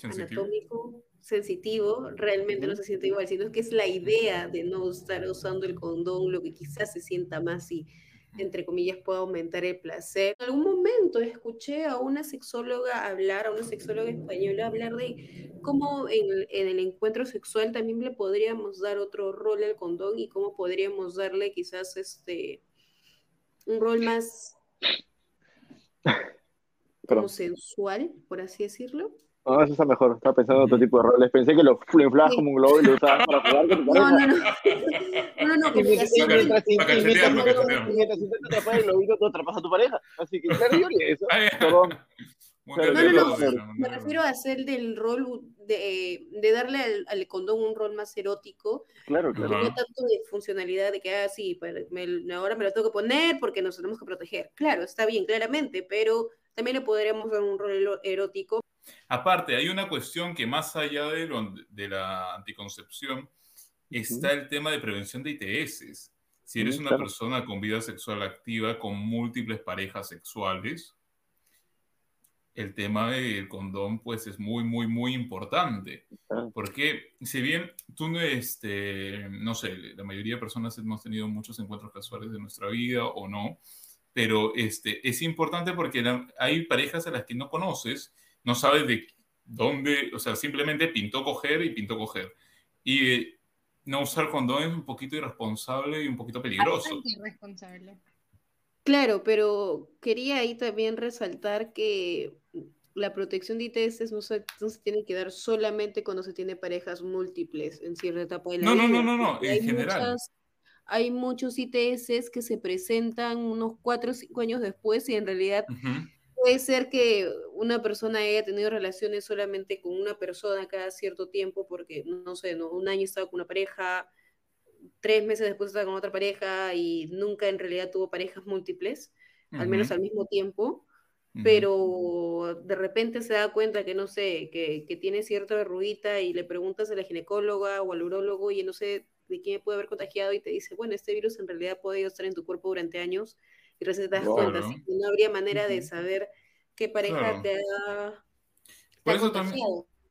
anatómico, sensitivo, realmente no se siente igual, sino que es la idea de no estar usando el condón lo que quizás se sienta más y entre comillas pueda aumentar el placer. En algún momento escuché a una sexóloga hablar, a una sexóloga española hablar de cómo en el encuentro sexual también le podríamos dar otro rol al condón y cómo podríamos darle quizás un rol más como sensual, por así decirlo. No, eso está mejor, estaba pensando en otro tipo de roles. Pensé que lo inflabas como un globo y lo usabas para jugar con tu pareja. No, que mientras intentas atrapar el globito, tú atrapas a tu pareja. Así que claro, yo le eso. Perdón. No, me refiero a hacer del rol, de darle al condón un rol más erótico. Claro. No tanto de funcionalidad de que, sí, ahora me lo tengo que poner porque nos tenemos que proteger. Claro, está bien, claramente, pero también le podríamos dar un rol erótico. Aparte, hay una cuestión que más allá de la anticoncepción está el tema de prevención de ITS. Si eres una persona con vida sexual activa, con múltiples parejas sexuales, el tema del condón pues es muy, muy, muy importante. Porque si bien tú no sé, la mayoría de personas hemos tenido muchos encuentros casuales de nuestra vida o no, pero es importante porque hay parejas a las que no conoces, no sabes de dónde, o sea, simplemente pintó coger. Y no usar condón es un poquito irresponsable y un poquito peligroso. Bastante irresponsable. Claro, pero quería ahí también resaltar que la protección de ITS no se tiene que dar solamente cuando se tiene parejas múltiples en cierta etapa de la vida. No, en general. Hay muchos ITS que se presentan unos 4 o 5 años después y en realidad... Puede ser que una persona haya tenido relaciones solamente con una persona cada cierto tiempo porque, no sé, un año estaba con una pareja, 3 meses después estaba con otra pareja y nunca en realidad tuvo parejas múltiples, al menos al mismo tiempo, pero de repente se da cuenta que, no sé, que tiene cierta verruguita y le preguntas a la ginecóloga o al urólogo y no sé de quién puede haber contagiado y te dice, bueno, este virus en realidad ha podido estar en tu cuerpo durante años, y recién te das cuenta, así que no habría manera de saber qué pareja te ha eso también.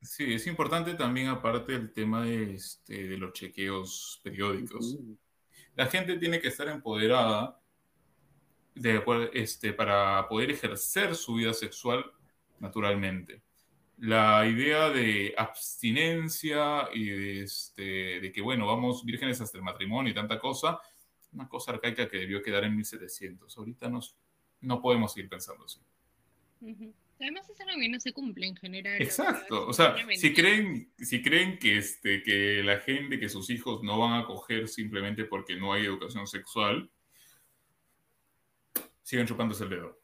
Sí, es importante también aparte el tema de los chequeos periódicos. La gente tiene que estar empoderada para poder ejercer su vida sexual naturalmente. La idea de abstinencia y de que, bueno, vamos vírgenes hasta el matrimonio y tanta cosa... Una cosa arcaica que debió quedar en 1700. Ahorita no podemos seguir pensando así. Además es algo que no se cumple en general. Exacto. O sea, si creen que la gente, que sus hijos no van a coger simplemente porque no hay educación sexual, siguen chupándose el dedo.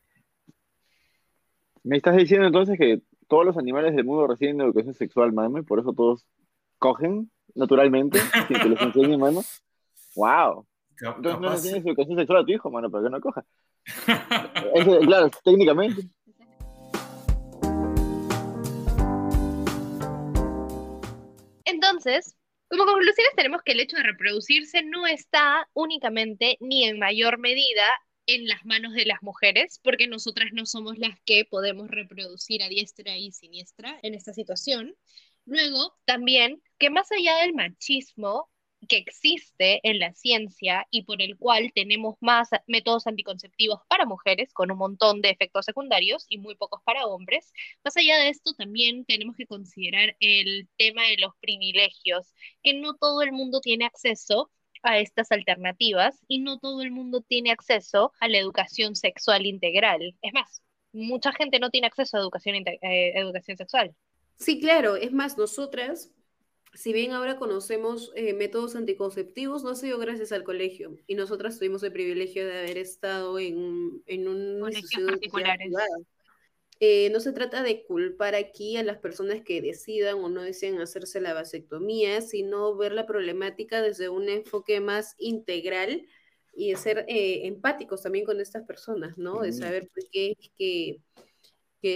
¿Me estás diciendo entonces que todos los animales del mundo reciben educación sexual, mami? Por eso todos cogen naturalmente, sin que les enseñen, mano. ¡Wow! Entonces no tienes educación sexual a tu hijo, mano, para que no coja. Eso, claro, técnicamente. Entonces, como conclusiones tenemos que el hecho de reproducirse no está únicamente ni en mayor medida en las manos de las mujeres, porque nosotras no somos las que podemos reproducir a diestra y siniestra en esta situación. Luego, también, que más allá del machismo que existe en la ciencia y por el cual tenemos más métodos anticonceptivos para mujeres con un montón de efectos secundarios y muy pocos para hombres, más allá de esto también tenemos que considerar el tema de los privilegios, que no todo el mundo tiene acceso a estas alternativas y no todo el mundo tiene acceso a la educación sexual integral. Es más, mucha gente no tiene acceso a educación sexual. Sí, claro, es más, nosotras... Si bien ahora conocemos métodos anticonceptivos, no ha sido gracias al colegio. Y nosotras tuvimos el privilegio de haber estado en un colegio particular. No se trata de culpar aquí a las personas que decidan o no desean hacerse la vasectomía, sino ver la problemática desde un enfoque más integral y de ser empáticos también con estas personas, ¿no? De saber por qué es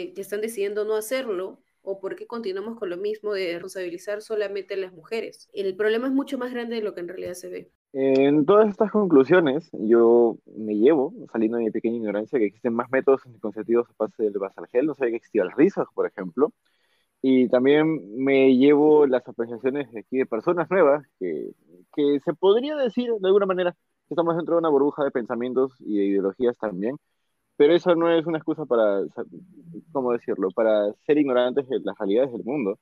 que están decidiendo no hacerlo o por qué continuamos con lo mismo de responsabilizar solamente a las mujeres. El problema es mucho más grande de lo que en realidad se ve. En todas estas conclusiones, yo me llevo, saliendo de mi pequeña ignorancia, que existen más métodos anticonceptivos a base del basal gel. No sabía que existían las risas, por ejemplo. Y también me llevo las apreciaciones de aquí de personas nuevas que se podría decir, de alguna manera, que estamos dentro de una burbuja de pensamientos y de ideologías también. Pero eso no es una excusa para, ¿cómo decirlo?, para ser ignorantes de las realidades del mundo.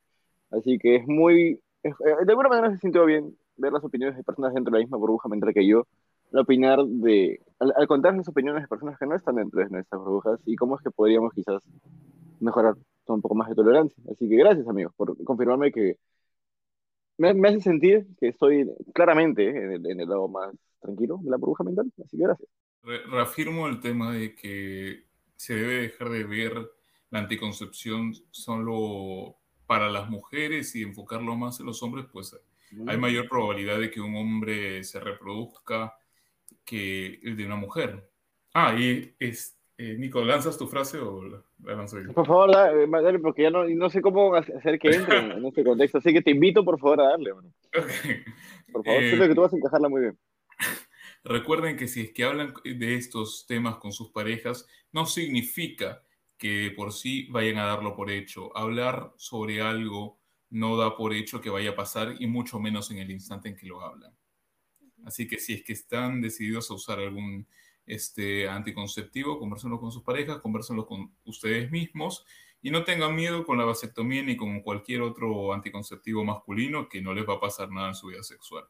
Así que es muy... de alguna manera se sintió bien ver las opiniones de personas dentro de la misma burbuja, mientras que yo, al contar las opiniones de personas que no están dentro de nuestras burbujas, y cómo es que podríamos quizás mejorar con un poco más de tolerancia. Así que gracias, amigos, por confirmarme que me hace sentir que estoy claramente en el lado más tranquilo de la burbuja mental, así que gracias. Reafirmo el tema de que se debe dejar de ver la anticoncepción solo para las mujeres y enfocarlo más en los hombres, pues... hay mayor probabilidad de que un hombre se reproduzca que el de una mujer. Nico, ¿lanzas tu frase o la lanzo yo? Por favor, dale, porque ya no sé cómo hacer que entre en este contexto, así que te invito, por favor, a darle. Bueno. Okay. Por favor, siento que tú vas a encajarla muy bien. Recuerden que si es que hablan de estos temas con sus parejas, no significa que por sí vayan a darlo por hecho. Hablar sobre algo no da por hecho que vaya a pasar, y mucho menos en el instante en que lo hablan. Así que si es que están decididos a usar algún anticonceptivo, conversenlo con sus parejas, conversenlo con ustedes mismos, y no tengan miedo con la vasectomía ni con cualquier otro anticonceptivo masculino, que no les va a pasar nada en su vida sexual.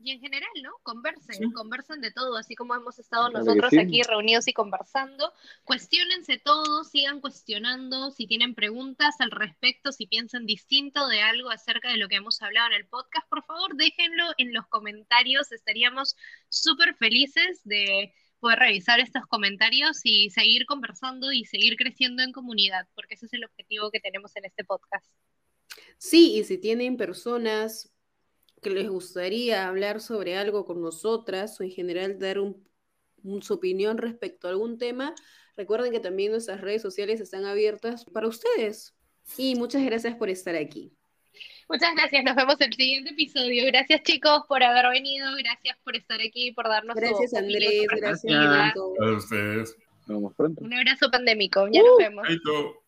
Y en general, ¿no? Conversen de todo, así como hemos estado nosotros aquí reunidos y conversando. Cuestiónense todo, sigan cuestionando, si tienen preguntas al respecto, si piensan distinto de algo acerca de lo que hemos hablado en el podcast, por favor, déjenlo en los comentarios. Estaríamos súper felices de poder revisar estos comentarios y seguir conversando y seguir creciendo en comunidad, porque ese es el objetivo que tenemos en este podcast. Sí, y si tienen personas que les gustaría hablar sobre algo con nosotras, o en general dar su opinión respecto a algún tema, recuerden que también nuestras redes sociales están abiertas para ustedes. Y muchas gracias por estar aquí. Muchas gracias, nos vemos en el siguiente episodio. Gracias, chicos, por haber venido, gracias por estar aquí, por darnos su opinión. Gracias, Andrés, gracias a todos. Gracias a ustedes. Nos vemos pronto. Un abrazo pandémico, ya nos vemos.